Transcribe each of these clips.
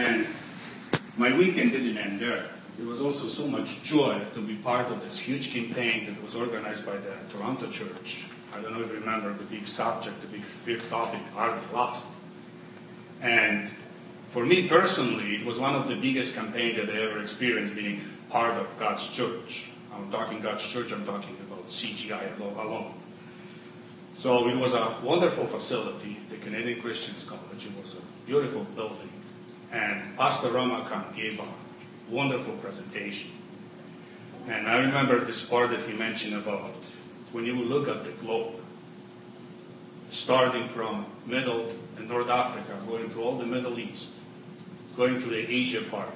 And my weekend didn't end there. There was also so much joy to be part of this huge campaign that was organized by the Toronto Church. I don't know if you remember the big subject, the big topic, Are We Lost? And for me personally, it was one of the biggest campaigns that I ever experienced being part of God's church. I'm talking God's church, I'm talking about CGI alone. So it was a wonderful facility, the Canadian Christians College. It was a beautiful building. And Pastor Ramakhan gave a wonderful presentation. And I remember this part that he mentioned about when you look at the globe, starting from Middle and North Africa, going to all the Middle East, going to the Asia part,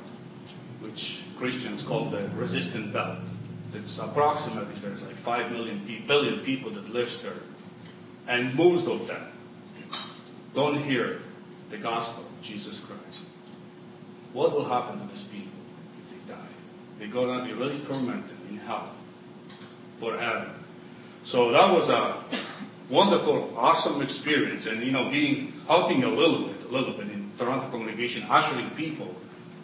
which Christians call the resistant belt. It's approximately, there's like 5 billion people that live there. And most of them don't hear the gospel of Jesus Christ. What will happen to these people if they die? They're going to be really tormented in hell forever. So that was a wonderful, awesome experience. And, you know, helping a little bit in Toronto congregation, ushering people.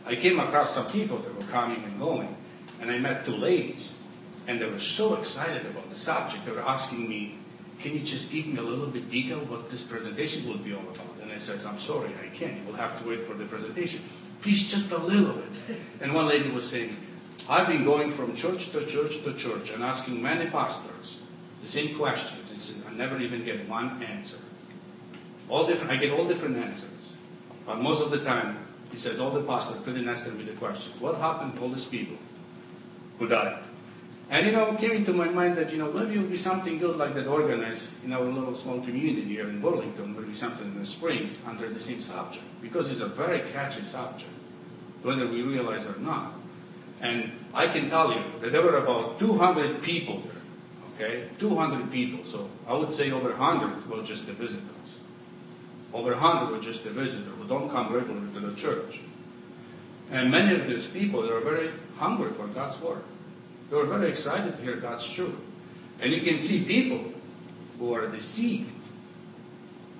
I came across some people that were coming and going. And I met two ladies. And they were so excited about the subject. They were asking me, can you just give me a little bit detail what this presentation will be all about? And I says, I'm sorry, I can't. You will have to wait for the presentation. Please, just a little bit. And one lady was saying, I've been going from church to church to church and asking many pastors the same questions. And says, I never even get one answer. I get all different answers. But most of the time, he says, all the pastors couldn't answer me the questions. What happened to all these people who died? And, you know, it came into my mind that, you know, maybe it would be something good like that organized in our little small community here in Burlington, maybe something in the spring under the same subject, because it's a very catchy subject, whether we realize or not. And I can tell you that there were about 200 people there, okay? 200 people, so I would say over 100 were just the visitors. Over 100 were just the visitors who don't come regularly to the church. And many of these people, they are very hungry for God's word. They were very excited to hear God's truth. And you can see people who are deceived.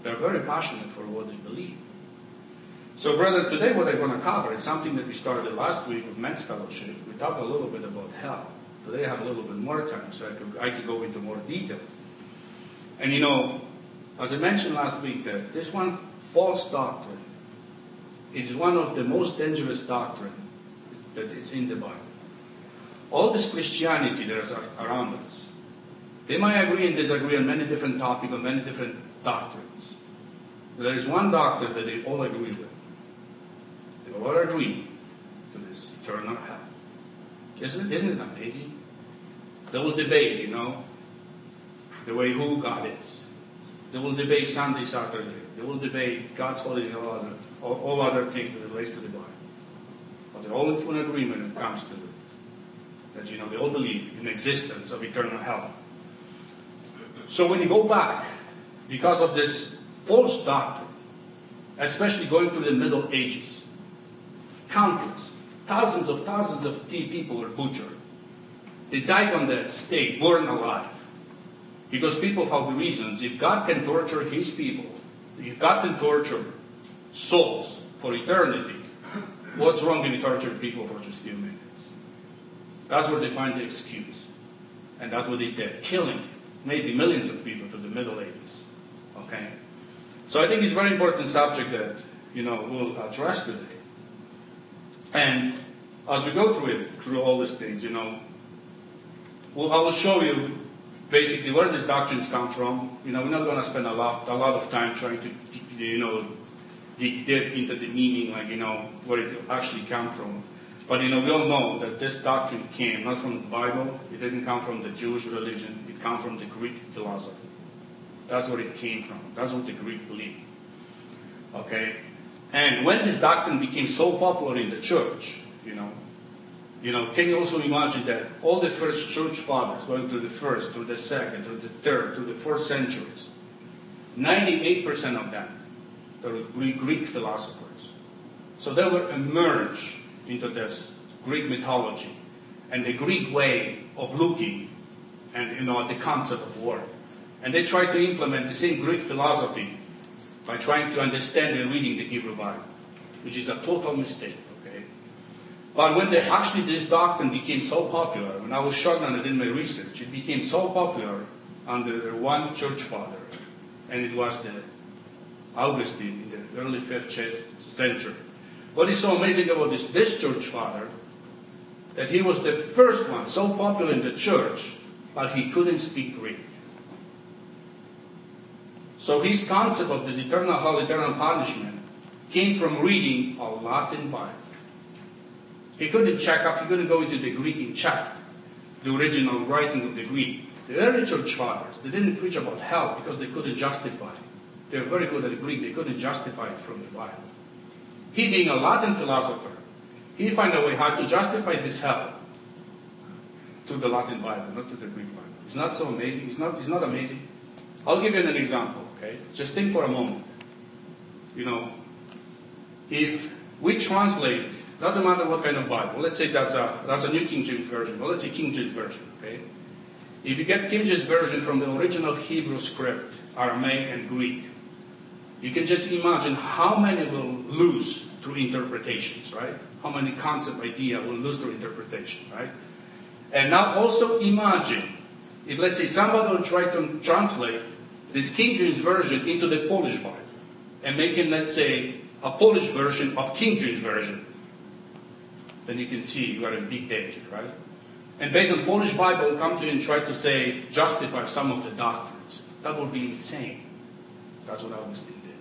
They're very passionate for what they believe. So, brother, today what I'm going to cover is something that we started last week with men's fellowship. We talked a little bit about hell. Today I have a little bit more time, so I could go into more detail. And, you know, as I mentioned last week, that this one false doctrine is one of the most dangerous doctrine that is in the Bible. All this Christianity that is around us, they might agree and disagree on many different topics, on many different doctrines. But there is one doctrine that they all agree with. They all agree to this eternal hell. Isn't it amazing? They will debate, you know, the way who God is. They will debate Sunday, Saturday. They will debate God's holiness and all other things that relates to the Bible. But they're all in full agreement when it comes to it. That, you know, they all believe in the existence of eternal hell. So when you go back, because of this false doctrine, especially going to the Middle Ages, countless, thousands of people were butchered. They died on the stake, born alive. Because people have reasons. If God can torture his people, if God can torture souls for eternity, what's wrong if you torture people for just a few minutes? That's where they find the excuse. And that's what they did, killing maybe millions of people to the Middle Ages. Okay? So I think it's a very important subject that, you know, we'll address today. And as we go through all these things, you know, I will show you basically where these doctrines come from. You know, we're not going to spend a lot of time trying to, you know, dig deep into the meaning, like, you know, where it actually comes from. But, you know, we all know that this doctrine came not from the Bible. It didn't come from the Jewish religion. It came from the Greek philosophy. That's where it came from. That's what the Greek believed. Okay? And when this doctrine became so popular in the church, you know, can you also imagine that all the first church fathers, going through the first, through the second, through the third, through the fourth centuries, 98% of them, they were Greek philosophers. So they were immersed into this Greek mythology and the Greek way of looking and, you know, the concept of war. And they tried to implement the same Greek philosophy by trying to understand and reading the Hebrew Bible. which is a total mistake. Okay, but when they actually, this doctrine became so popular, when I was shocked and I did my research, it became so popular under one church father, and it was the Augustine in the early 5th century. What is so amazing about this church father, that he was the first one so popular in the church, but he couldn't speak Greek. So his concept of this eternal hell, eternal punishment, came from reading a Latin Bible. He couldn't check up, he couldn't go into the Greek and check the original writing of the Greek. The early church fathers, they didn't preach about hell because they couldn't justify it. They were very good at Greek, they couldn't justify it from the Bible. He being a Latin philosopher, he found a way how to justify this hell to the Latin Bible, not to the Greek Bible. It's not so amazing, it's not amazing. I'll give you an example, okay? Just think for a moment. You know, if we translate, doesn't matter what kind of Bible, let's say that's a New King James Version, but let's say King James Version, okay? If you get King James Version from the original Hebrew script, Aramaic and Greek, you can just imagine how many will lose through interpretations, right? How many concept, idea will lose through interpretation, right? And now also imagine if, let's say, somebody will try to translate this King James Version into the Polish Bible and making, let's say, a Polish version of King James Version, then you can see you are in big danger, right? And based on Polish Bible, come to you and try to say, justify some of the doctrines. That would be insane. That's what Augustine did.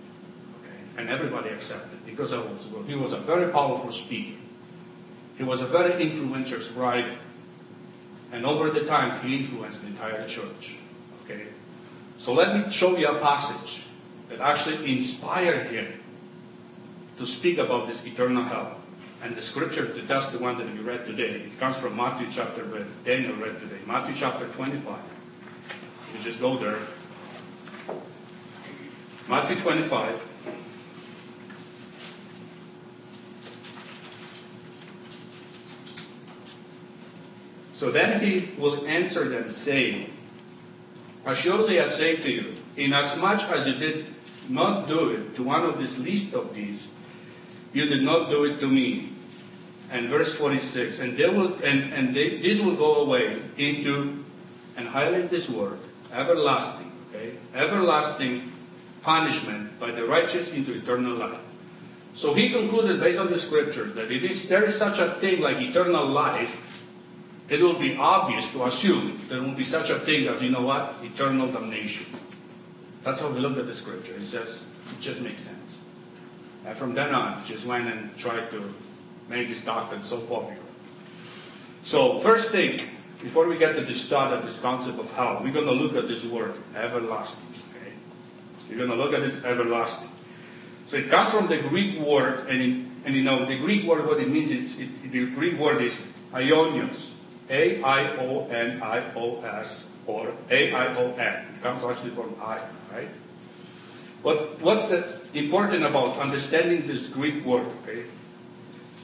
Okay? And everybody accepted, because he was a very powerful speaker. He was a very influential writer. And over the time, he influenced the entire church. Okay? So let me show you a passage that actually inspired him to speak about this eternal hell. And the scripture, that's the one that we read today. It comes from Matthew chapter, where Daniel read today. Matthew chapter 25. You just go there. Matthew 25. So then he will answer them, saying, "Assuredly I say to you, inasmuch as you did not do it to one of this least of these, you did not do it to me." And verse 46, these will go away into, and highlight this word, everlasting, okay? Everlasting punishment by the righteous into eternal life. So he concluded based on the scriptures that if there is such a thing like eternal life, it will be obvious to assume there will be such a thing as, you know what, eternal damnation. That's how we look at the scripture. It just makes sense. And from then on, just went and tried to make this doctrine so popular. So, first thing, before we get to the start of this concept of hell, we're going to look at this word, everlasting. Okay? We're going to look at this everlasting. So it comes from the Greek word, and you know, the Greek word, what it means is, the Greek word is aionios. A-I-O-N-I-O-S, or A-I-O-N. It comes actually from I, right? But what's the important about understanding this Greek word, okay?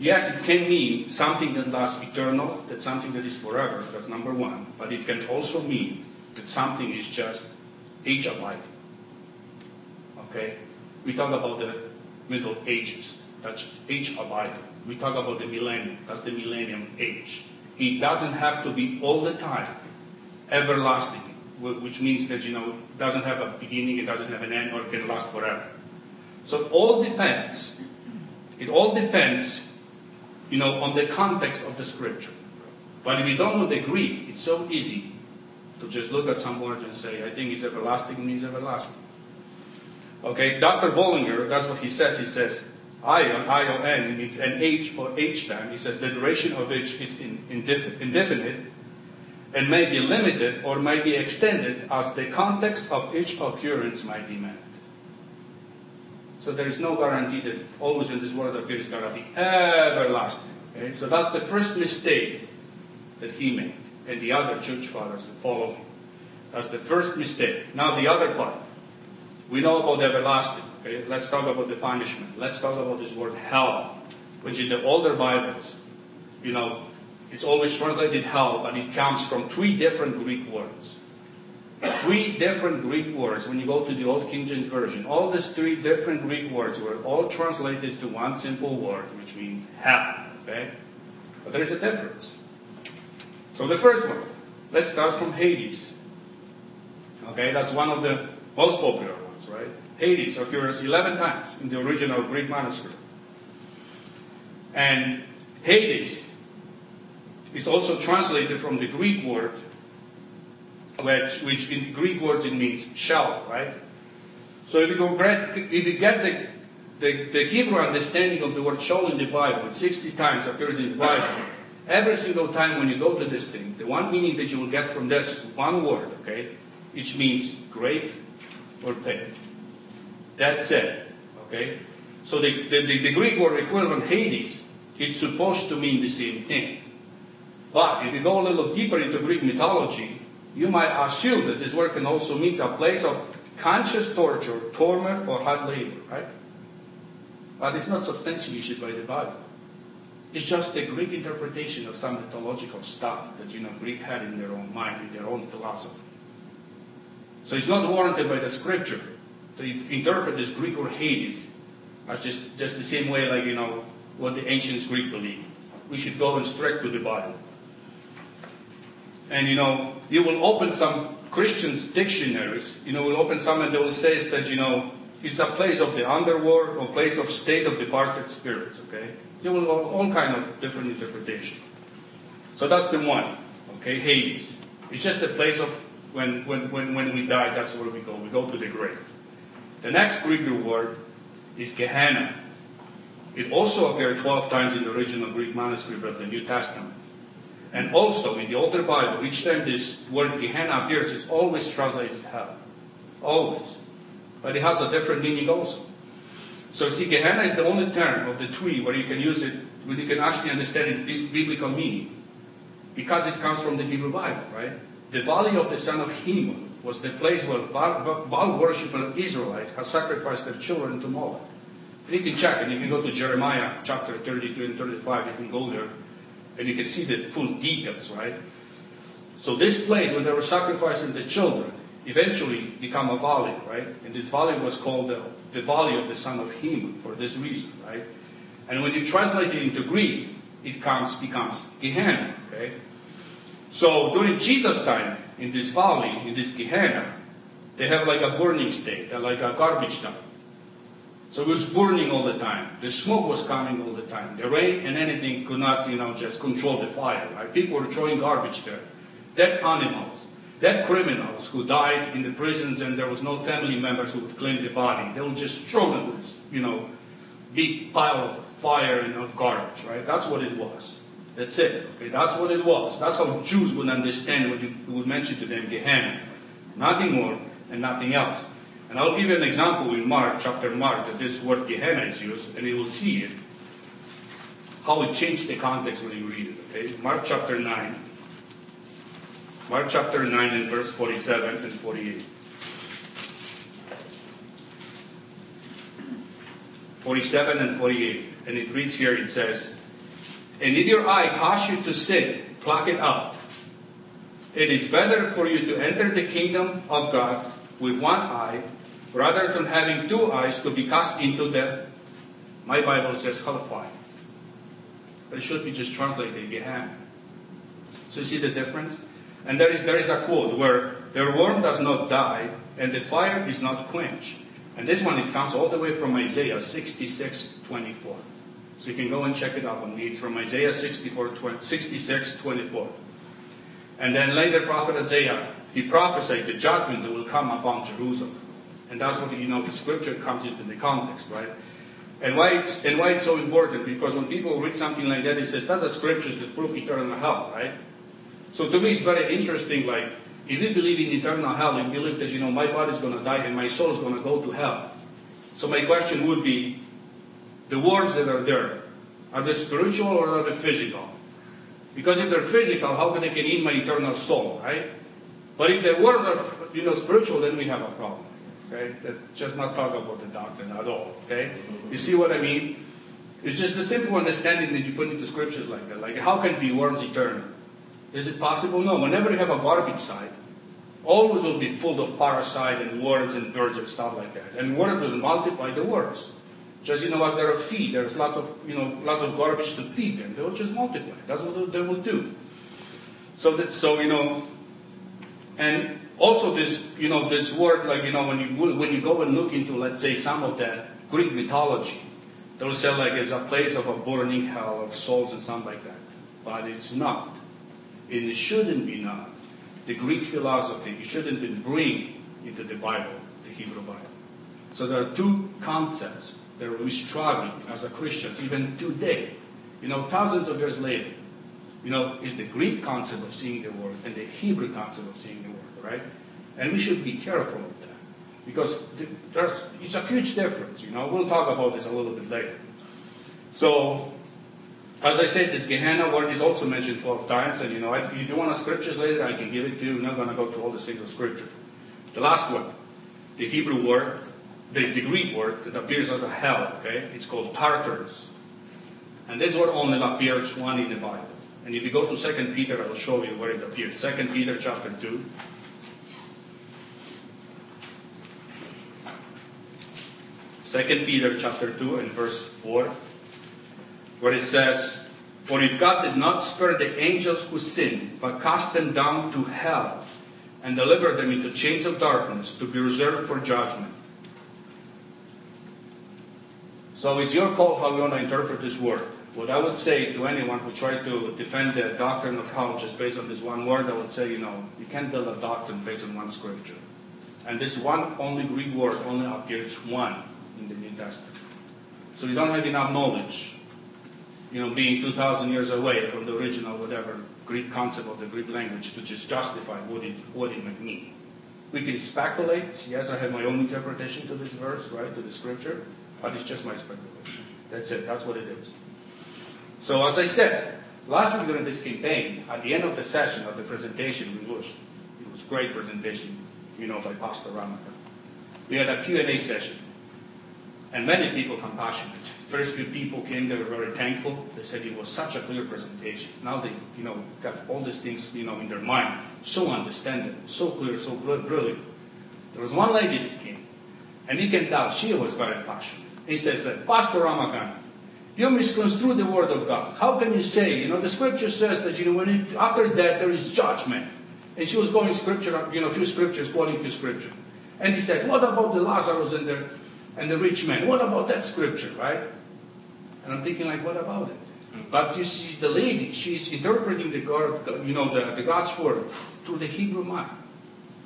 Yes, it can mean something that lasts eternal, that something that is forever, that's number one. But it can also mean that something is just age-abiding. Okay? We talk about the Middle Ages, that's age-abiding. We talk about the millennium, that's the millennium age. It doesn't have to be all the time everlasting, which means that, you know, it doesn't have a beginning, it doesn't have an end, or it can last forever. So it all depends. It all depends, you know, on the context of the scripture. But if you don't know the Greek, it's so easy to just look at some words and say, I think it's everlasting means everlasting. Okay, Dr. Bollinger, that's what he says. He says, I-O-N, means an age or age time. He says the duration of age is indefinite and may be limited or may be extended as the context of each occurrence might demand. So there is no guarantee that always in this world appears going to be everlasting. Okay? So that's the first mistake that he made and the other church fathers that follow him. That's the first mistake. Now the other part. We know about everlasting. Okay, let's talk about the punishment. Let's talk about this word hell, which in the older Bibles, you know, it's always translated hell, but it comes from three different Greek words. Three different Greek words, when you go to the Old King James Version, all these three different Greek words were all translated to one simple word, which means hell. Okay? But there's a difference. So the first one, let's start from Hades. Okay, that's one of the most popular ones, right? Hades occurs 11 times in the original Greek manuscript. And Hades is also translated from the Greek word, which in Greek words it means sheol, right? So if you get the Hebrew understanding of the word sheol in the Bible, 60 times occurs in the Bible, every single time when you go to this thing, the one meaning that you will get from this one word, okay, which means grave or pit. That's it, okay? So the Greek word equivalent Hades, it's supposed to mean the same thing. But if you go a little deeper into Greek mythology, you might assume that this word can also mean a place of conscious torture, torment, or hard labor, right? But it's not substantiated by the Bible. It's just the Greek interpretation of some mythological stuff that, you know, Greek had in their own mind, in their own philosophy. So it's not warranted by the scripture to interpret this Greek or Hades as just the same way, like, you know, what the ancient Greek believed. We should go and straight to the Bible. And, you know, you will open some Christian dictionaries, you know, will open some and they will say that, you know, it's a place of the underworld or place of state of departed spirits, okay? You will have all kind of different interpretation. So that's the one, okay, Hades. It's just a place of when we die, that's where we go. We go to the grave. The next Greek word is Gehenna. It also appeared 12 times in the original Greek manuscript of the New Testament. And also, in the older Bible, each time this word Gehenna appears, it's always translated as hell. Always. But it has a different meaning also. So see, Gehenna is the only term of the three where you can use it, when you can actually understand its biblical meaning. Because it comes from the Hebrew Bible, right? The valley of the son of Hinnom was the place where Baal worshipers of Israelite have sacrificed their children to Moloch. And you can check, and if you go to Jeremiah chapter 32 and 35, you can go there. And you can see the full details, right? So this place where they were sacrificing the children eventually became a valley, right? And this valley was called the valley of the son of Hinnom for this reason, right? And when you translate it into Greek, it becomes Gehenna, okay? So during Jesus' time, in this valley, in this Gehenna, they have like a burning state, like a garbage dump. So it was burning all the time. The smoke was coming all the time. The rain and anything could not, you know, just control the fire. Right? People were throwing garbage there. Dead animals. Dead criminals who died in the prisons and there was no family members who would claim the body. They would just throw them with, you know, big pile of fire and of garbage. Right? That's what it was. That's it. Okay? That's what it was. That's how Jews would understand what you would mention to them, Gehenna. Nothing more and nothing else. And I'll give you an example in Mark, that this word Gehenna is used, and you will see it, how it changed the context when you read it, okay? Mark chapter 9 and verse 47 and 48. 47 and 48, and it reads here, it says, "And if your eye causes you to sin, pluck it out. It is better for you to enter the kingdom of God with one eye, rather than having two eyes to be cast into the," my Bible says, "hellfire." But it should be just translated Gehenna. So you see the difference? And there is a quote where "their worm does not die, and the fire is not quenched." And this one, it comes all the way from Isaiah 66:24. So you can go and check it out on me. It's from Isaiah 66:24. And then later, prophet Isaiah, he prophesied the judgment that will come upon Jerusalem. And that's what, you know, the scripture comes into the context, right? And why it's so important? Because when people read something like that, it says, that's the scriptures that prove eternal hell, right? So to me, it's very interesting, like, if you believe in eternal hell, you believe that, you know, my body's going to die and my soul's going to go to hell. So my question would be, the words that are there, are they spiritual or are they physical? Because if they're physical, how can they get in my eternal soul, right? But if the words are, you know, spiritual, then we have a problem. Okay? Let's just not talk about the doctrine at all. Okay? You see what I mean? It's just the simple understanding that you put into scriptures like that. Like, how can be worms eternal? Is it possible? No. Whenever you have a garbage site, always will be full of parasite and worms and birds and stuff like that. And worms will multiply the worms. Just, as there are feed, there's lots of garbage to feed them. They will just multiply. That's what they will do. And also this word, when you go and look into, let's say, some of the Greek mythology, they'll say it's a place of a burning hell of souls and something like that. But it's not. And it shouldn't be not. The Greek philosophy, it shouldn't be bring into the Bible, the Hebrew Bible. So there are two concepts that we struggle as a Christians, even today, thousands of years later. Is the Greek concept of seeing the world and the Hebrew concept of seeing the world, right? And we should be careful of that, because it's a huge difference, We'll talk about this a little bit later. So, as I said, this Gehenna word is also mentioned 12 times, and if you want scriptures later, I can give it to you. I'm not going to go to all the single scripture. The last one, the Hebrew word, the Greek word that appears as a hell, okay? It's called Tartarus. And this word only appears one in the Bible. And if you go to 2 Peter, I will show you where it appears. 2 Peter chapter 2. And verse 4, where it says, "For if God did not spare the angels who sinned, but cast them down to hell, and delivered them into chains of darkness to be reserved for judgment." So it's your call how you want to interpret this word. What I would say to anyone who tried to defend the doctrine of hell just based on this one word, I would say, you can't build a doctrine based on one scripture. And this one only Greek word only appears one in the New Testament. So you don't have enough knowledge, being 2,000 years away from the original whatever Greek concept of the Greek language to just justify what it might mean. We can speculate. Yes, I have my own interpretation to this verse, right, to the scripture, but it's just my speculation. That's it. That's what it is. So as I said, last week during this campaign, at the end of the session, of the presentation, it was a great presentation, by Pastor Ramakhan. We had a Q&A session, and many people compassionate. First few people came, they were very thankful. They said it was such a clear presentation. Now they, got all these things, in their mind, so understandable, so clear, so brilliant. There was one lady that came, and you can tell she was very passionate. He says, "Pastor Ramakhan, you misconstrue the word of God. How can you say, the scripture says that, after that there is judgment." And she was going scripture, few scriptures, quoting few scriptures. And he said, "What about the Lazarus and the rich man? What about that scripture, right?" And I'm thinking, what about it? But you see, the lady, she's interpreting the God, the God's word through the Hebrew mind.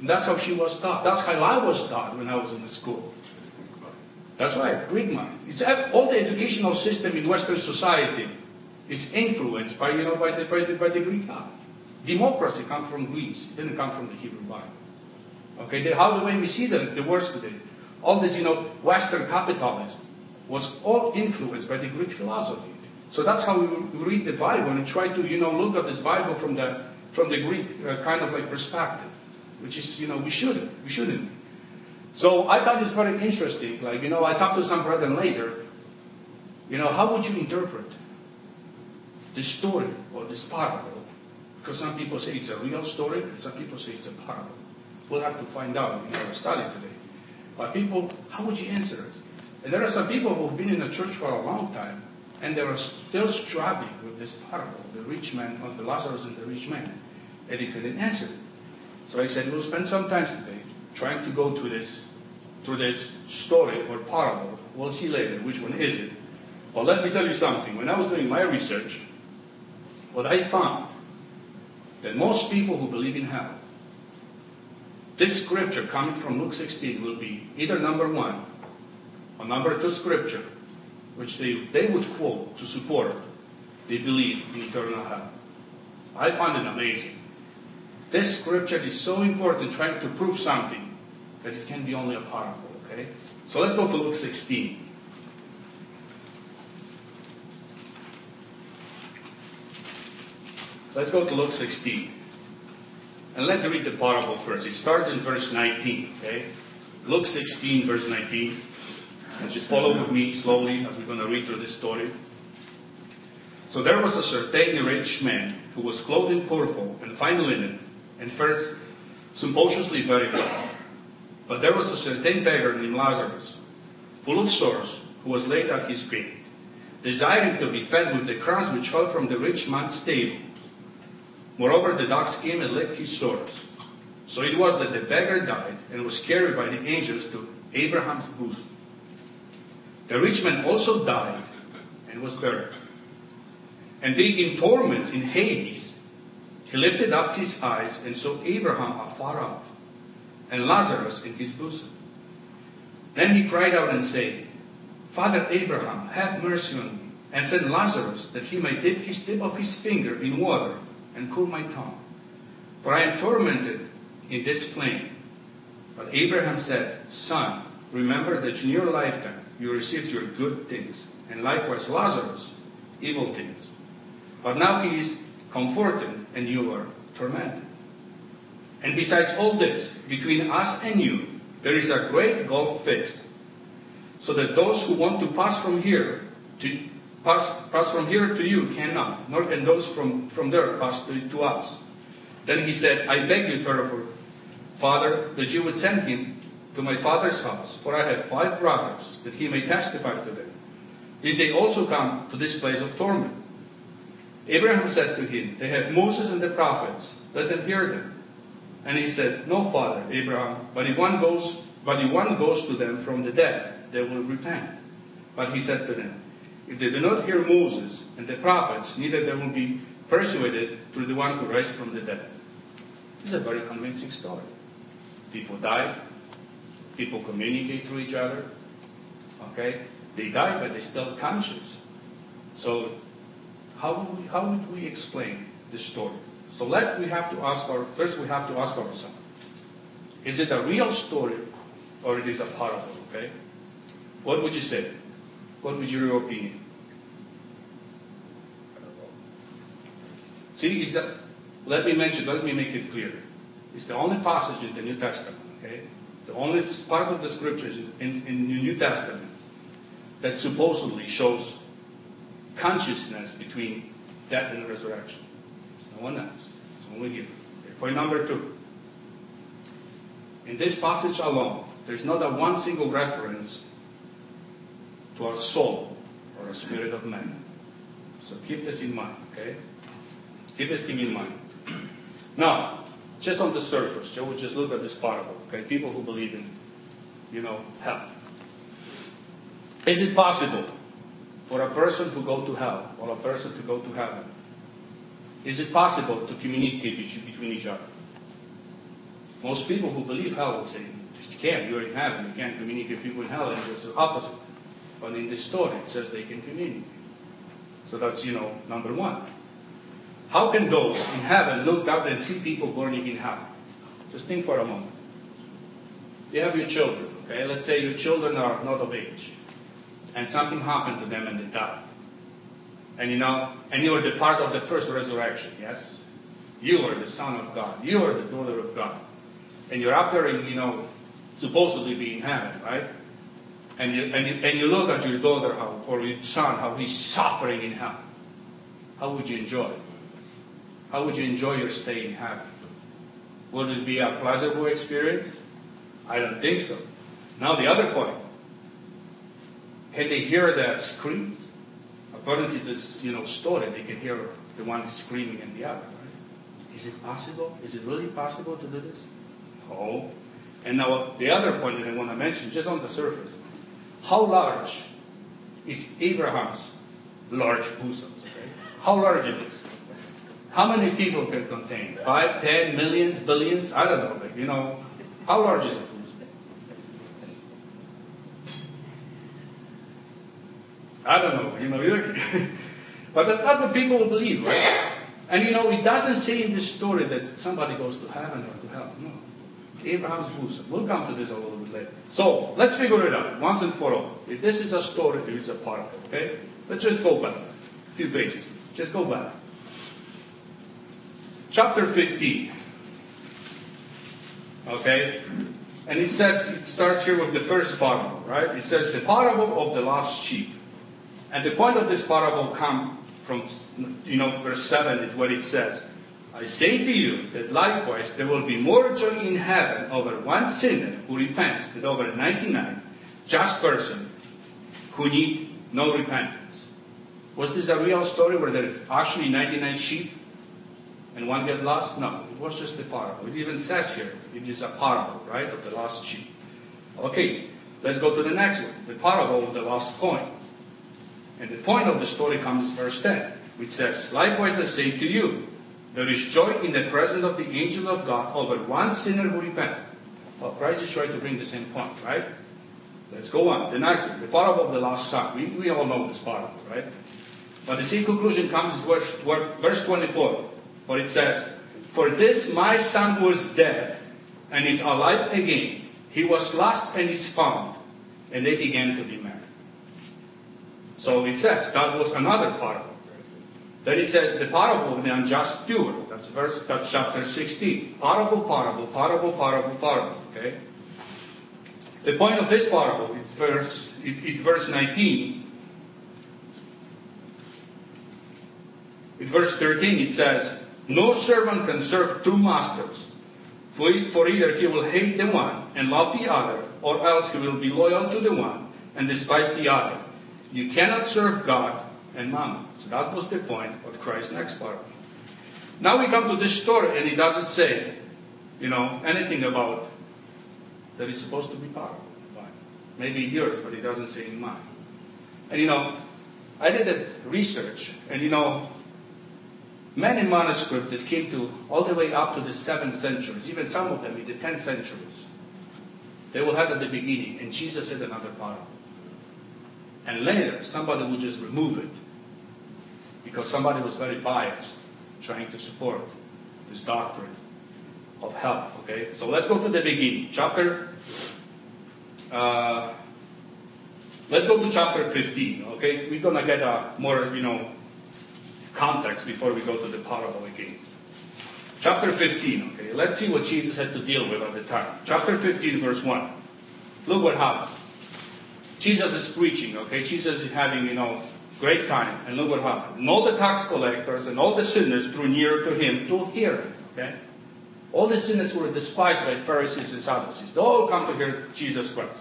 And that's how she was taught. That's how I was taught when I was in the school. That's right, Greek mind. It's all the educational system in Western society is influenced by the Greek God. Democracy comes from Greece. It didn't come from the Hebrew Bible. Okay, how the way we see the words today, all this Western capitalism was all influenced by the Greek philosophy. So that's how we read the Bible and try to look at this Bible from the Greek perspective, which is we shouldn't. So I thought it's very interesting. I talked to some brethren later. How would you interpret this story or this parable? Because some people say it's a real story, and some people say it's a parable. We'll have to find out in our study today. But people, how would you answer it? And there are some people who've been in the church for a long time, and they are still struggling with this parable, the rich man, or the Lazarus and the rich man, and they couldn't answer it. So I said, we'll spend some time today trying to go through this story or parable. We'll see later which one is it. But let me tell you something. When I was doing my research, what I found, that most people who believe in hell, this scripture coming from Luke 16 will be either number one or number two scripture, which they would quote to support they believe in eternal hell. I found it amazing. This scripture is so important trying to prove something, that it can be only a parable, okay? So let's go to Luke 16. And let's read the parable first. It starts in verse 19, okay? Luke 16, verse 19. And just follow with me slowly as we're going to read through this story. "So there was a certain rich man who was clothed in purple and fine linen, and fared sumptuously very well. But there was a certain beggar named Lazarus, full of sores, who was laid at his grave, desiring to be fed with the crumbs which fell from the rich man's table. Moreover, the dogs came and licked his sores. So it was that the beggar died and was carried by the angels to Abraham's bosom. The rich man also died and was buried. And being in torments in Hades, he lifted up his eyes and saw Abraham afar off, and Lazarus in his bosom. Then he cried out and said, Father Abraham, have mercy on me, and send Lazarus, that he may dip his tip of his finger in water and cool my tongue, for I am tormented in this flame. But Abraham said, Son, remember that in your lifetime you received your good things, and likewise Lazarus, evil things. But now he is comforted, and you are tormented. And besides all this, between us and you, there is a great gulf fixed, so that those who want to pass from here to you cannot, nor can those from there pass to us. Then he said, I beg you, therefore, Father, that you would send him to my father's house, for I have 5 brothers, that he may testify to them, lest they also come to this place of torment. Abraham said to him, They have Moses and the prophets, let them hear them. And he said, No, Father Abraham, but if one goes to them from the dead, they will repent. But he said to them, If they do not hear Moses and the prophets, neither they will be persuaded through the one who raised from the dead. It's a very convincing story. People died. People communicate to each other. Okay? They died, but they're still conscious. So how would we explain this story? So we have to ask ourselves, is it a real story or it is a parable? Okay? What would you say? What would your opinion? See, let me make it clear. It's the only passage in the New Testament, okay? The only part of the scriptures in the New Testament that supposedly shows consciousness between death and resurrection. It's no one else. It's only here. Okay, point number 2. In this passage alone, there's not a one single reference to our soul or our spirit of man. So keep this in mind, okay? Keep this thing in mind. Now, just on the surface, Joe would just look at this parable, okay? People who believe in, hell. Is it possible for a person to go to hell or a person to go to heaven? Is it possible to communicate between each other? Most people who believe hell will say, you can't, you're in heaven, you can't communicate with people in hell, and it's the opposite. But in this story, it says they can communicate. So that's, number 1. How can those in heaven look up and see people burning in hell? Just think for a moment. You have your children, okay? Let's say your children are not of age, and something happened to them and they died. And you are the part of the first resurrection, yes? You are the Son of God. You are the daughter of God. And you're up there and, supposedly being in heaven, right? And you look at your daughter or your son, how he's suffering in hell. How would you enjoy it? How would you enjoy your stay in heaven? Would it be a pleasurable experience? I don't think so. Now the other point. Can they hear the screams? According to this, story, they can hear the one screaming and the other. Right? Is it possible? Is it really possible to do this? No. And now the other point that I want to mention, just on the surface. How large is Abraham's large bosom? Okay? How large it is? How many people can contain? 5, 10, millions, billions? I don't know. How large is it? I don't know. But that's what people believe, right? And it doesn't say in this story that somebody goes to heaven or to hell. No. Abraham's bosom. We'll come to this a little bit later. So, let's figure it out once and for all. If this is a story, it is a parable, okay? Let's just go back. A few pages. Just go back. Chapter 15. Okay? And it says, it starts here with the first parable, right? It says, the parable of the lost sheep. And the point of this parable comes from, verse 7, where it says, I say to you that likewise there will be more joy in heaven over one sinner who repents than over 99 just person who need no repentance. Was this a real story? Were there actually 99 sheep and one got lost? No, it was just a parable. It even says here, it is a parable, right, of the lost sheep. Okay, let's go to the next one, the parable of the lost coin. And the point of the story comes in verse 10, which says, likewise I say to you, there is joy in the presence of the angel of God over one sinner who repents. Well, Christ is trying to bring the same point, right? Let's go on. The next one, the parable of the lost son. We all know this parable, right? But the same conclusion comes in verse 24, where it says, for this my son was dead and is alive again. He was lost and is found. And they began to be married. So it says, that was another parable. Then it says, the parable of the unjust steward. That's chapter 16. Parable. Okay? The point of this parable, verse 13, it says, no servant can serve two masters, for either he will hate the one and love the other, or else he will be loyal to the one and despise the other. You cannot serve God and Mammon. So that was the point of Christ's next parable. Now we come to this story, and it doesn't say, anything about that is supposed to be parable. Maybe he hears, but it doesn't say in mine. And I did that research, and many manuscripts that came all the way up to the 7th centuries, even some of them in the 10th centuries, they will have at the beginning, and Jesus said another parable. And later, somebody would just remove it because somebody was very biased trying to support this doctrine of hell. Okay? So let's go to the beginning. Let's go to chapter 15. Okay? We're going to get a more, context before we go to the parable again. Chapter 15. Okay? Let's see what Jesus had to deal with at the time. Chapter 15, verse 1. Look what happened. Jesus is preaching, okay? Jesus is having, great time. And look what happened. And all the tax collectors and all the sinners drew near to him to hear him, okay? All the sinners were despised by Pharisees and Sadducees. They all come to hear Jesus Christ.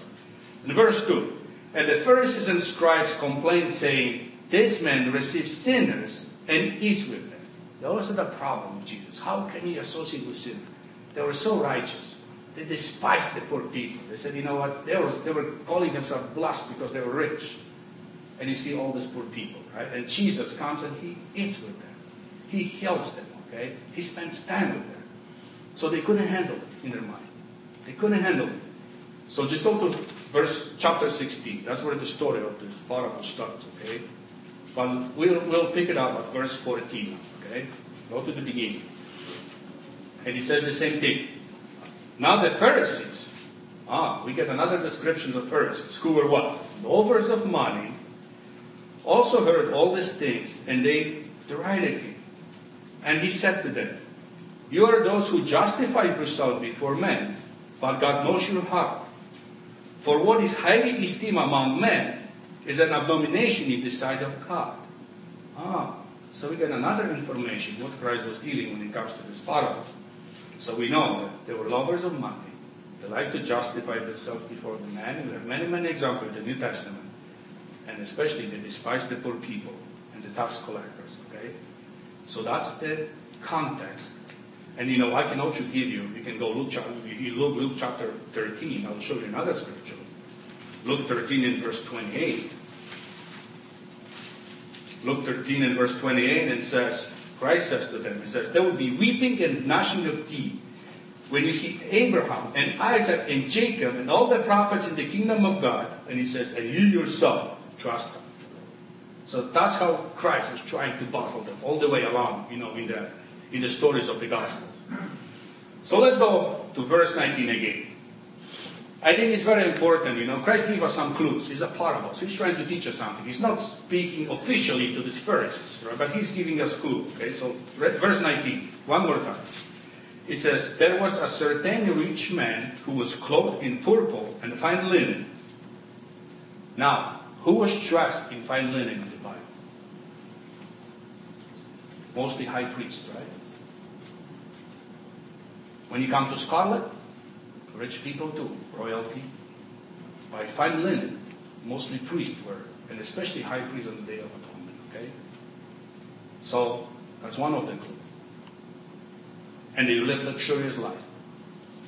In verse 2, and the Pharisees and scribes complained, saying, this man receives sinners and eats with them. They always had a problem with Jesus. How can he associate with sinners? They were so righteous. They despised the poor people. They said, what? They were calling themselves blessed because they were rich. And you see all these poor people, right? And Jesus comes and he eats with them. He heals them, okay? He spends time with them. So they couldn't handle it in their mind. They couldn't handle it. So just go to chapter 16. That's where the story of this parable starts, okay? But we'll pick it up at verse 14, okay? Go to the beginning. And he says the same thing. Now the Pharisees, we get another description of Pharisees, who were what? Lovers of money, also heard all these things, and they derided him. And he said to them, you are those who justify yourself before men, but God knows your heart. For what is highly esteemed among men is an abomination in the sight of God. So we get another information what Christ was dealing when it comes to this parable. So we know that they were lovers of money. They like to justify themselves before the man. And there are many, many examples in the New Testament. And especially they despise the poor people and the tax collectors. Okay? So that's the context. And I can also give you, you can go Luke chapter 13. I'll show you another scripture. Luke 13 and verse 28. Luke 13 and verse 28 and says, Christ says to them, he says, there will be weeping and gnashing of teeth when you see Abraham and Isaac and Jacob and all the prophets in the kingdom of God. And he says, and you yourself trust them. So that's how Christ was trying to baffle them all the way along, in the stories of the Gospels. So let's go to verse 19 again. I think it's very important, Christ gave us some clues. It's a parable. So he's trying to teach us something. He's not speaking officially to the Pharisees, right? But he's giving us clues. Okay, so verse 19, one more time. It says, there was a certain rich man who was clothed in purple and fine linen. Now, who was dressed in fine linen in the Bible? Mostly high priests, right? When you come to Scotland, rich people too, royalty, by fine linen, mostly priests were, and especially high priests on the Day of Atonement, okay? So, that's one of the clues. And they lived luxurious life.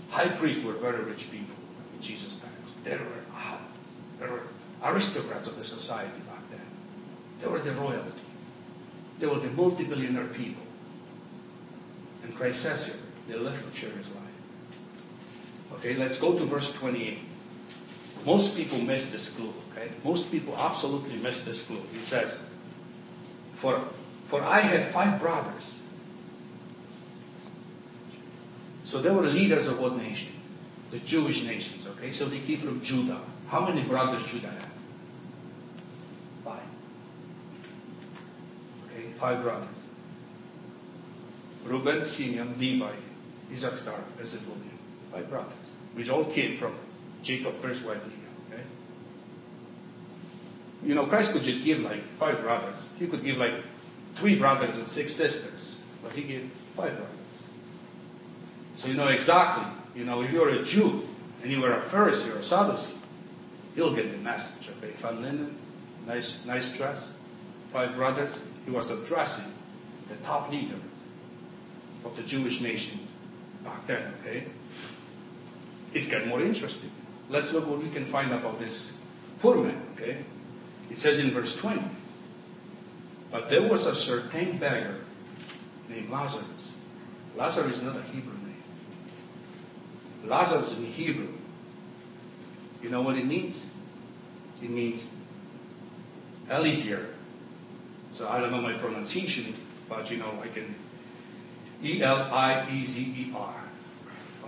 High priests were very rich people in Jesus' times. They were aristocrats of the society back then. They were the royalty. They were the multi-billionaire people. And Christ says here, they lived luxurious life. Okay, let's go to verse 28. Most people miss this clue, okay? Most people absolutely miss this clue. He says, For I had 5 brothers. So they were leaders of what nation? The Jewish nations, okay? So they came from Judah. How many brothers Judah had? 5. Okay, 5 brothers. Reuben, Simeon, Levi, Issachar, and Zebulun. 5 brothers, which all came from Jacob, first wife, Leah, okay? You know, Christ could just give like 5 brothers. He could give like 3 brothers and 6 sisters, but he gave 5 brothers. So you know exactly, you know, if you're a Jew and you were a Pharisee or a Sadducee, you'll get the message, okay? Fine linen, nice dress, 5 brothers. He was addressing the top leader of the Jewish nation back then, okay? It's getting more interesting. Let's look what we can find about this poor man, okay? It says in verse 20, but there was a certain beggar named Lazarus. Lazarus is not a Hebrew name. Lazarus in Hebrew, you know what it means? It means Eliezer. So I don't know my pronunciation, but you know, I can. Eliezer.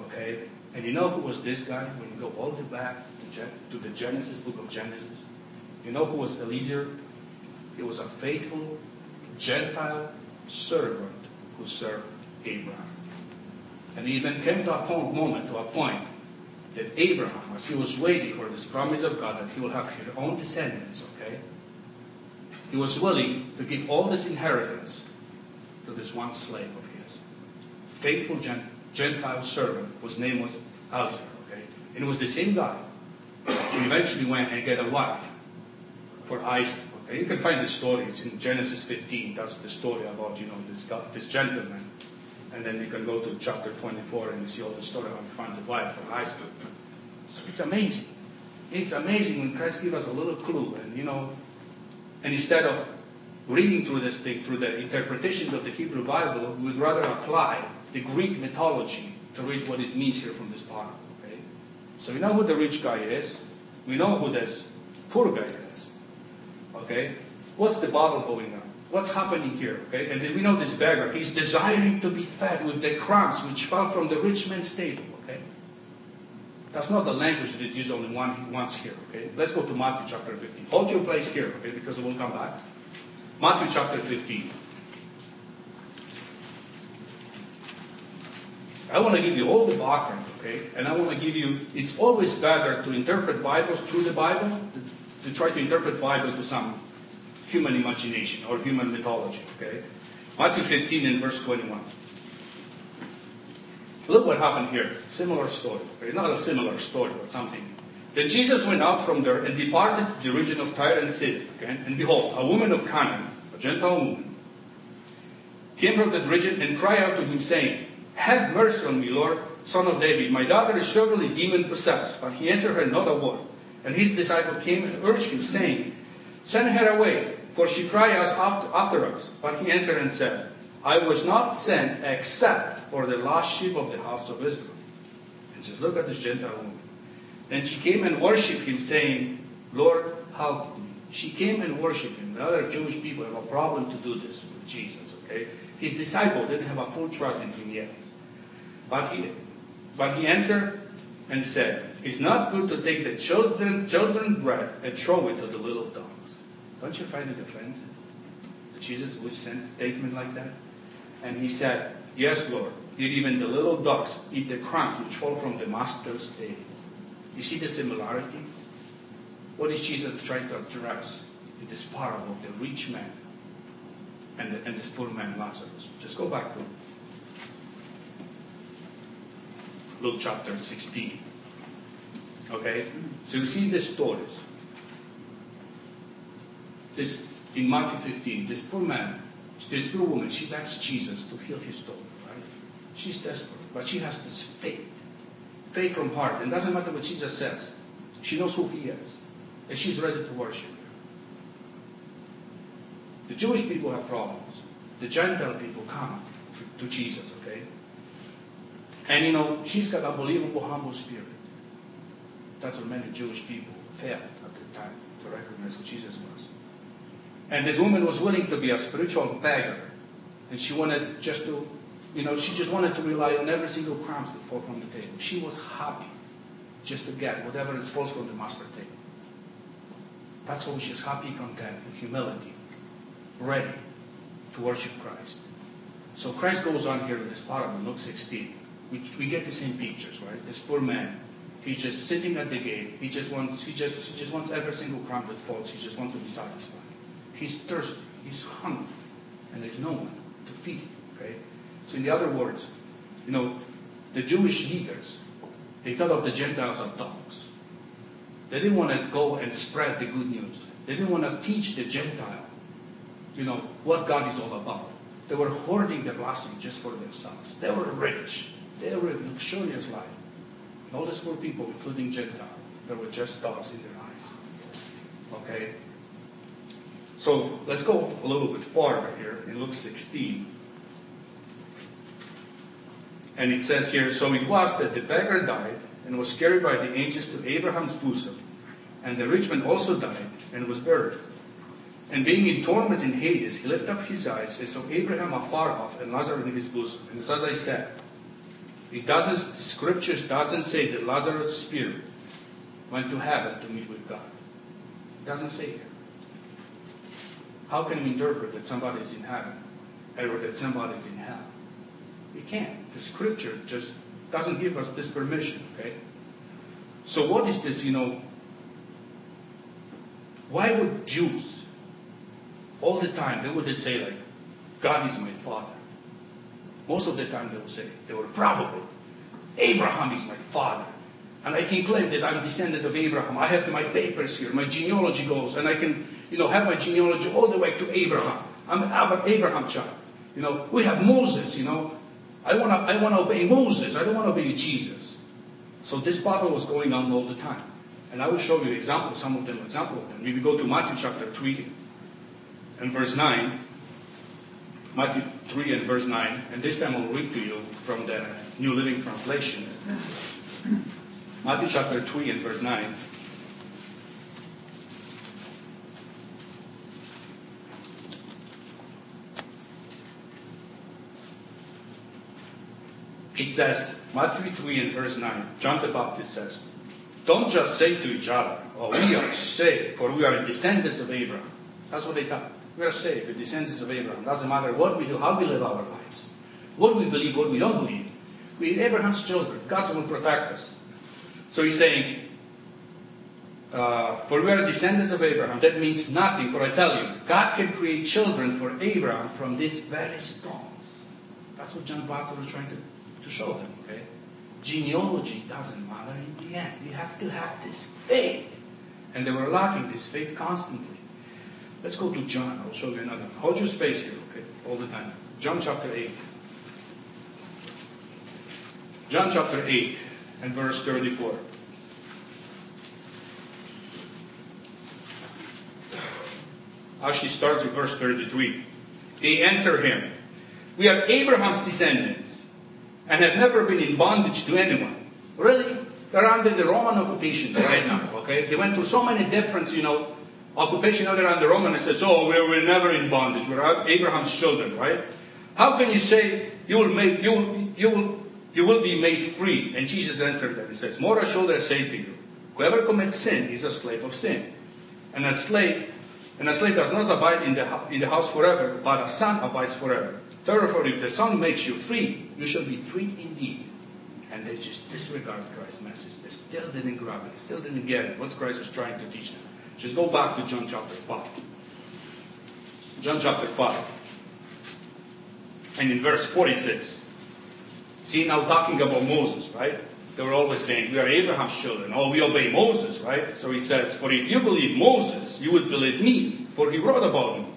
Okay? And you know who was this guy? When you go all the way back to the Genesis, book of Genesis, you know who was Eliezer? He was a faithful Gentile servant who served Abraham. And he even came to a point that Abraham, as he was waiting for this promise of God that he will have his own descendants, okay? He was willing to give all this inheritance to this one slave of his. Faithful Gentile servant whose name was Eliezer, okay? And it was the same guy who eventually went and got a wife for Isaac. You can find the story. It's in Genesis 15. That's the story about, you know, this gentleman. And then you can go to chapter 24 and you see all the story how he found the wife for Isaac. So it's amazing. It's amazing when Christ gives us a little clue. And, you know, and instead of reading through this thing, through the interpretations of the Hebrew Bible, we would rather apply the Greek mythology to read what it means here from this part. Okay? So we know who the rich guy is. We know who this poor guy is. Okay? What's the battle going on? What's happening here? Okay? And then we know this beggar, he's desiring to be fed with the crumbs which fell from the rich man's table. Okay? That's not the language that is used only once here. Okay? Let's go to Matthew chapter 15. Hold your place here, okay? Because it will come back. Matthew chapter 15. I want to give you all the background, okay? And I want to give you, it's always better to interpret Bibles through the Bible to try to interpret Bible to some human imagination or human mythology, okay? Matthew 15 and verse 21. Look what happened here. Similar story. Okay? Not a similar story, but something. Then Jesus went out from there and departed to the region of Tyre and Sidon, okay? And behold, a woman of Canaan, a Gentile woman, came from that region and cried out to him, saying, Have mercy on me, Lord, son of David. My daughter is surely demon-possessed. But he answered her not a word. And his disciple came and urged him, saying, Send her away, for she cried after us. But he answered and said, I was not sent except for the lost sheep of the house of Israel. And just look at this Gentile woman. Then she came and worshipped him, saying, Lord, help me. She came and worshipped him. The other Jewish people have a problem to do this with Jesus, okay? His disciple didn't have a full trust in him yet. But he answered and said, It's not good to take the children's bread and throw it to the little dogs. Don't you find it offensive? Jesus would send a statement like that. And he said, Yes, Lord, yet even the little dogs eat the crumbs which fall from the master's table. You see the similarities? What is Jesus trying to address in this parable of the rich man and this poor man Lazarus? Just go back to Luke chapter 16. Okay? So you see the stories. This, in Matthew 15, this poor woman, she begs Jesus to heal his daughter, right? She's desperate, but she has this faith from heart. And it doesn't matter what Jesus says. She knows who he is. And she's ready to worship him. The Jewish people have problems. The Gentile people come to Jesus, okay? And you know, she's got unbelievable humble spirit. That's what many Jewish people failed at the time to recognize who Jesus was. And this woman was willing to be a spiritual beggar. And she wanted just to, you know, she just wanted to rely on every single crumb that fall from the table. She was happy just to get whatever is falls from the master table. That's why she's happy, content, with humility, ready to worship Christ. So Christ goes on here in this parable, Luke 16. We get the same pictures, right? This poor man, he's just sitting at the gate. He just wants every single crumb that falls. He just wants to be satisfied. He's thirsty. He's hungry. And there's no one to feed him, okay? So in the other words, you know, the Jewish leaders, they thought of the Gentiles as dogs. They didn't want to go and spread the good news. They didn't want to teach the Gentile, you know, what God is all about. They were hoarding the blessing just for themselves. They were rich. They were a luxurious life. And all these poor people, including Gentile, they were just dogs in their eyes. Okay? So let's go a little bit farther here in Luke 16. And it says here, so it was that the beggar died and was carried by the angels to Abraham's bosom. And the rich man also died and was buried. And being in torments in Hades, he lifted up his eyes and saw Abraham afar off and Lazarus in his bosom. And as I said, the scriptures doesn't say that Lazarus' spirit went to heaven to meet with God. It doesn't say that. How can we interpret that somebody is in heaven or that somebody is in hell? We can't. The scripture just doesn't give us this permission, okay? So what is this, you know? Why would Jews all the time, they would say like, God is my father. Most of the time they would say, they were probably, Abraham is my father. And I can claim that I'm descendant of Abraham. I have my papers here, my genealogy goes, and I can, you know, have my genealogy all the way to Abraham. I'm an Abraham child. You know, we have Moses, you know. I want to obey Moses. I don't want to obey Jesus. So this battle was going on all the time. And I will show you some of them. If you go to Matthew chapter 3 and verse 9, Matthew 3 and verse 9, and this time I'll read to you from the New Living Translation. Matthew chapter 3 and verse 9. It says, Matthew 3 and verse 9, John the Baptist says, don't just say to each other, oh, we are saved, for we are descendants of Abraham. That's what they thought. We are saved, we're descendants of Abraham. Doesn't matter what we do, how we live our lives, what we believe, what we don't believe. We're Abraham's children. God will protect us. So he's saying, for we are descendants of Abraham. That means nothing, for I tell you, God can create children for Abraham from these very stones. That's what John the Baptist was trying to show them, okay? Genealogy doesn't matter in the end. You have to have this faith. And they were lacking this faith constantly. Let's go to John. I'll show you another one. Hold your space here, okay? All the time. John chapter 8. John chapter 8 and verse 34. Actually starts with verse 33. They answer him, we are Abraham's descendants, and have never been in bondage to anyone. Really? They're under the Roman occupation right now, okay? They went through so many different, you know, occupation under the Roman, and says, oh, we're never in bondage. We're Abraham's children, right? How can you say you will be made free? And Jesus answered them. He says, more assuredly I say to you, whoever commits sin is a slave of sin. And a slave does not abide in the house forever, but a son abides forever. Therefore, if the Son makes you free, you shall be free indeed. And they just disregard Christ's message. They still didn't grab it. They still didn't get it. What Christ was trying to teach them. Just go back to John chapter 5. John chapter 5. And in verse 46. See, now talking about Moses, right? They were always saying, we are Abraham's children. Oh, we obey Moses, right? So he says, for if you believe Moses, you would believe me, for he wrote about me.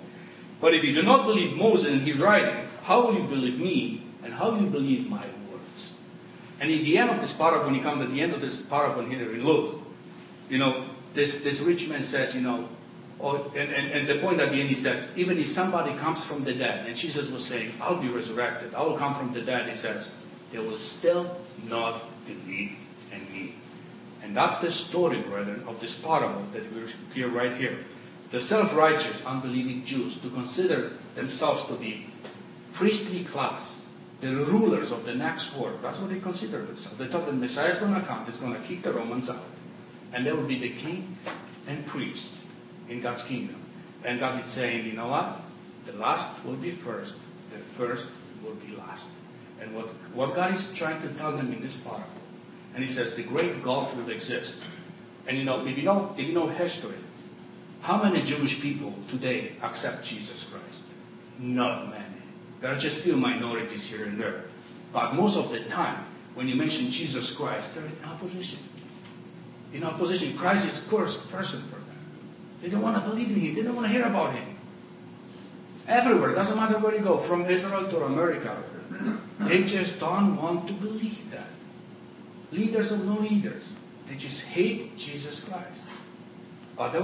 But if you do not believe Moses and his writing, how will you believe me, and how will you believe my words? And in the end of this paragraph, when he comes at the end of this paragraph, when he look, you know, this rich man says, you know, and the point at the end, he says, even if somebody comes from the dead, and Jesus was saying, I'll be resurrected, I will come from the dead, he says, they will still not believe in me. And that's the story, brethren, of this parable that we hear right here. The self-righteous, unbelieving Jews, to consider themselves to be priestly class, the rulers of the next world. That's what they consider themselves. They thought the Messiah is going to come, he's going to kick the Romans out. And they will be the kings and priests in God's kingdom. And God is saying, you know what? The last will be first. The first will be last. And what God is trying to tell them in this parable, and he says the great gulf will exist. And you know, if you know history, how many Jewish people today accept Jesus Christ? Not many. There are just few minorities here and there. But most of the time, when you mention Jesus Christ, they're in opposition. In opposition, Christ is cursed person for them. They don't want to believe in him. They don't want to hear about him. Everywhere, doesn't matter where you go, from Israel to America, they just don't want to believe that. Leaders of no leaders. They just hate Jesus Christ. But there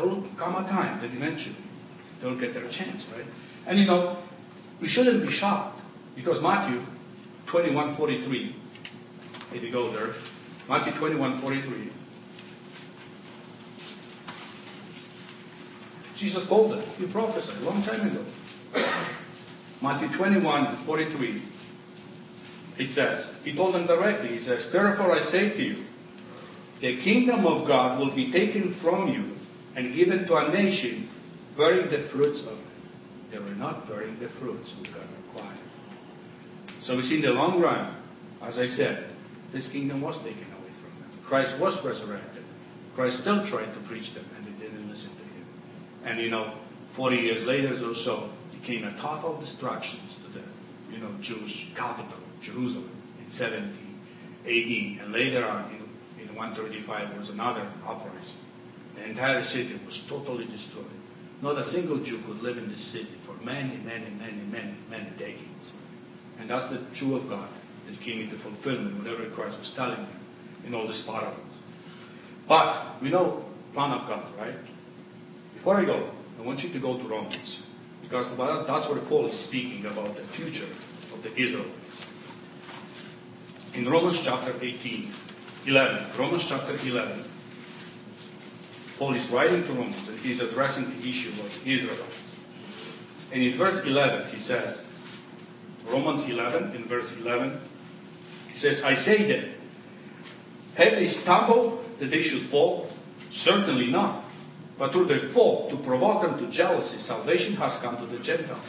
will come a time that eventually they'll get their chance, right? And you know, we shouldn't be shocked, because Matthew 21:43, if you go there, Matthew 21:43, Jesus told them, he prophesied a long time ago. Matthew 21:43, it says, he told them directly, he says, therefore I say to you, the kingdom of God will be taken from you and given to a nation bearing the fruits of it. They were not bearing the fruits which God required. So we see in the long run, as I said, this kingdom was taken away from them. Christ was resurrected. Christ still tried to preach them, and they didn't listen to him. And you know, 40 years later or so, came a total destruction to the Jewish capital, Jerusalem, in 70 AD. And later on, in 135, was another uprising. The entire city was totally destroyed. Not a single Jew could live in this city for many, many, many, many, many decades. And that's the Jew of God that came into fulfillment, whatever Christ was telling them in all these parables. But we know plan of God, right? Before I go, I want you to go to Romans. Because that's where Paul is speaking about the future of the Israelites. In Romans chapter 11. Romans chapter 11. Paul is writing to Romans, and he's addressing the issue of Israelites. And in verse 11, he says, Romans 11, in verse 11, he says, I say then, have they stumbled that they should fall? Certainly not. But through their fault, to provoke them to jealousy, salvation has come to the Gentiles.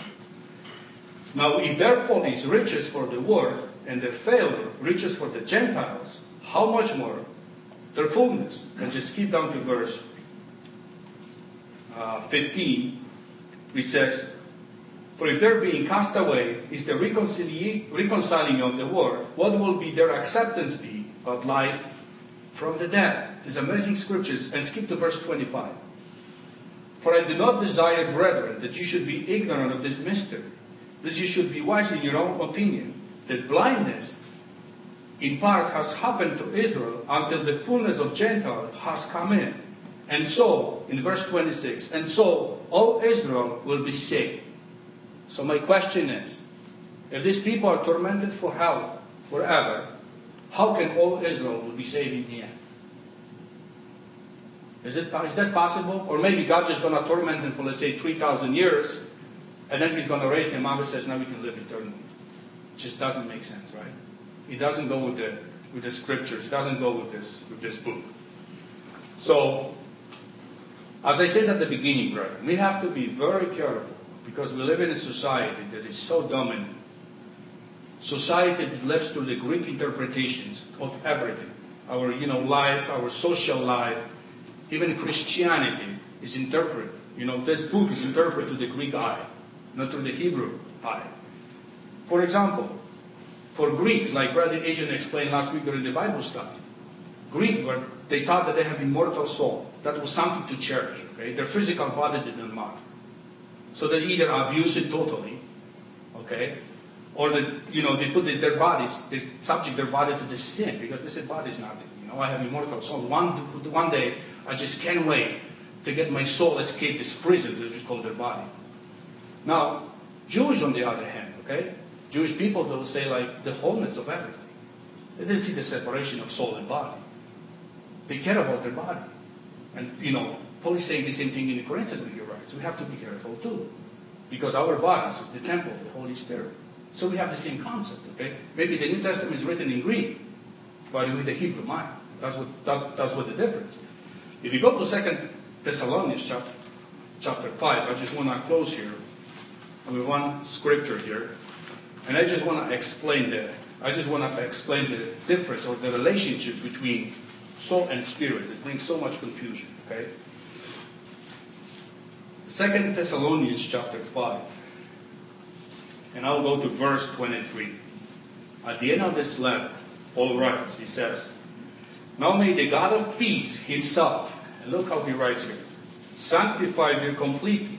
Now, if their fault is riches for the world, and their failure riches for the Gentiles, how much more their fullness? And just skip down to verse 15, which says, for if their being cast away is the reconciling of the world, what will be their acceptance be but life from the dead? These amazing scriptures. And skip to verse 25. For I do not desire, brethren, that you should be ignorant of this mystery, that you should be wise in your own opinion, that blindness in part has happened to Israel until the fullness of Gentiles has come in. And so, in verse 26, and so all Israel will be saved. So my question is, if these people are tormented for hell forever, how can all Israel will be saved in the end? Is that possible? Or maybe God's just going to torment them for, let's say, 3,000 years, and then he's going to raise them up and says, now we can live eternally. It just doesn't make sense, right? It doesn't go with the scriptures. It doesn't go with this book. So, as I said at the beginning, brethren, we have to be very careful, because we live in a society that is so dominant. Society that lives through the Greek interpretations of everything. Our life, our social life, even Christianity is interpreted. This book is interpreted to the Greek eye, not to the Hebrew eye. For example, for Greeks, like Brother Asian explained last week during the Bible study. Greek, where they thought that they have immortal soul. That was something to cherish. Okay? Their physical body didn't matter. So they either abuse it totally, okay, or they put their bodies, they subject their body to the sin, because they said body is nothing. I have immortal soul. One day, I just can't wait to get my soul escape this prison that is called their body. Now, Jewish on the other hand, okay, Jewish people, they will say like the wholeness of everything. They didn't see the separation of soul and body. They care about their body. And, Paul is saying the same thing in the Corinthians when he writes. We have to be careful too. Because our bodies is the temple of the Holy Spirit. So we have the same concept, okay? Maybe the New Testament is written in Greek, but with the Hebrew mind. That's what the difference. If you go to 2 Thessalonians chapter 5, I just want to close here with one scripture here. And I just want to explain the difference or the relationship between soul and spirit. It brings so much confusion, okay? 2 Thessalonians chapter 5. And I'll go to verse 23. At the end of this letter, Paul writes, he says, "Now may the God of peace himself," and look how he writes here, "sanctify you completely.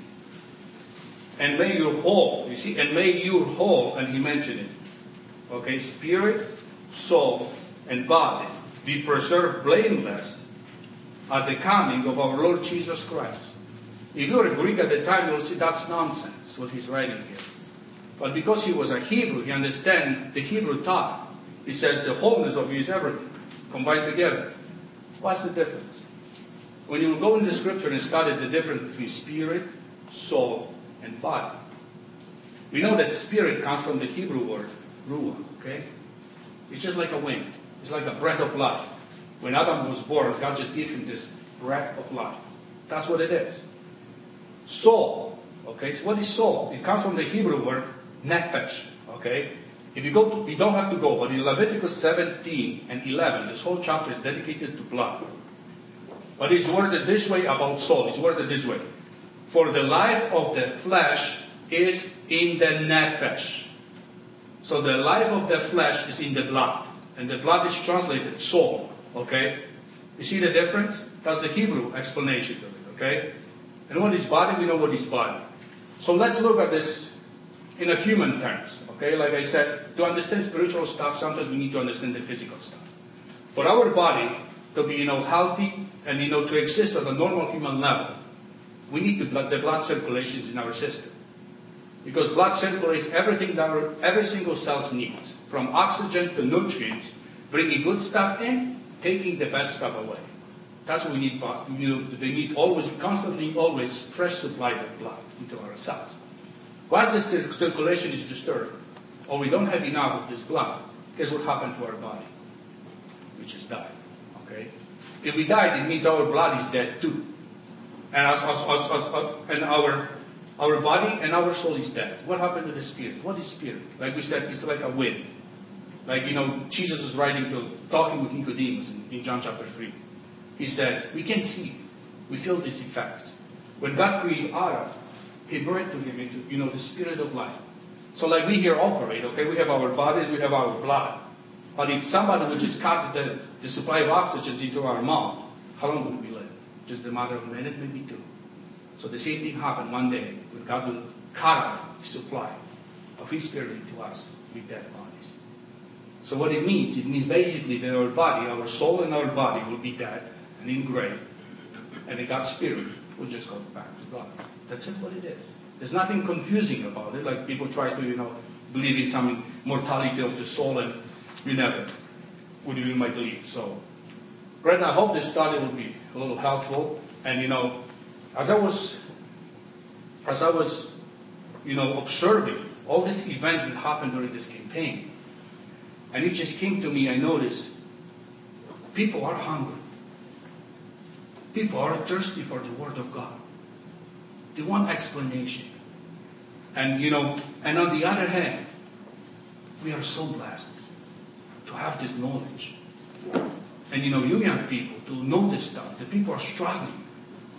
And may your whole," you see, "and may your whole," and he mentioned it, okay, "spirit, soul, and body be preserved blameless at the coming of our Lord Jesus Christ." If you're a Greek at the time, you'll see that's nonsense, what he's writing here. But because he was a Hebrew, he understands the Hebrew thought. He says the wholeness of you is everything, combined together. What's the difference? When you go into the scripture and study the difference between spirit, soul, and body. We know that spirit comes from the Hebrew word, ruah, okay? It's just like a wind. It's like a breath of life. When Adam was born, God just gave him this breath of life. That's what it is. Soul, okay? So what is soul? It comes from the Hebrew word, nefesh, okay? If you go to, you don't have to go, but in Leviticus 17 and 11, this whole chapter is dedicated to blood. But it's worded this way about soul. It's worded this way. "For the life of the flesh is in the nefesh." So the life of the flesh is in the blood. And the blood is translated soul. Okay? You see the difference? That's the Hebrew explanation to it. Okay? And what is body? We know what is body. So let's look at this in a human terms. Okay? Like I said, to understand spiritual stuff, sometimes we need to understand the physical stuff. For our body to be, healthy and, to exist at a normal human level, we need the blood circulations in our system. Because blood circulates everything that every single cell needs, from oxygen to nutrients, bringing good stuff in, taking the bad stuff away. That's what we need. They need constantly fresh supply of blood into our cells. Once the circulation is disturbed, or we don't have enough of this blood, guess what happened to our body? We just died. Okay? If we died, it means our blood is dead too. And our body and our soul is dead. What happened to the spirit? What is spirit? Like we said, it's like a wind. Like, Jesus is talking with Nicodemus in John chapter 3. He says, we can see. We feel these effects. When God created Adam, he breathed to him into, the spirit of life. So like we here operate, okay? We have our bodies, we have our blood. But if somebody would just cut the supply of oxygen into our mouth, how long would we live? Just a matter of a minute, maybe two. So the same thing happened one day when God will cut off the supply of his spirit to us with dead bodies. So what it means basically that our body, our soul and our body will be dead and in grave, and then God's spirit will just go back to God. That's it, what it is. There's nothing confusing about it, like people try to, believe in some mortality of the soul, and you never would you might believe. So right now, I hope this study will be a little helpful. And as I was observing all these events that happened during this campaign, and it just came to me, I noticed people are hungry. People are thirsty for the Word of God. They want explanation. And and on the other hand, we are so blessed to have this knowledge. And you young people, to know this stuff, the people are struggling.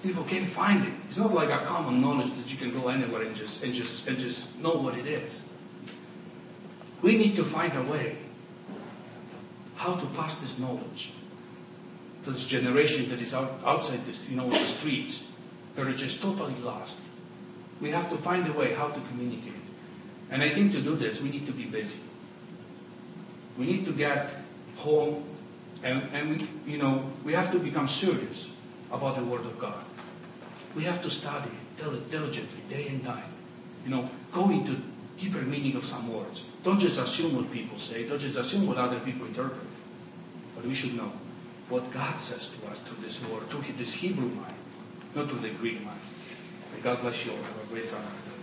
People can't find it. It's not like a common knowledge that you can go anywhere and just know what it is. We need to find a way how to pass this knowledge to this generation that is outside this, the streets, that are just totally lost. We have to find a way how to communicate. And I think to do this, we need to be busy. We need to get home, and we have to become serious about the Word of God. We have to study it diligently, day and night. Go into deeper meaning of some words. Don't just assume what people say. Don't just assume what other people interpret. But we should know what God says to us through this Word, through this Hebrew mind, not through the Greek mind. May God bless you all. Have a great summer.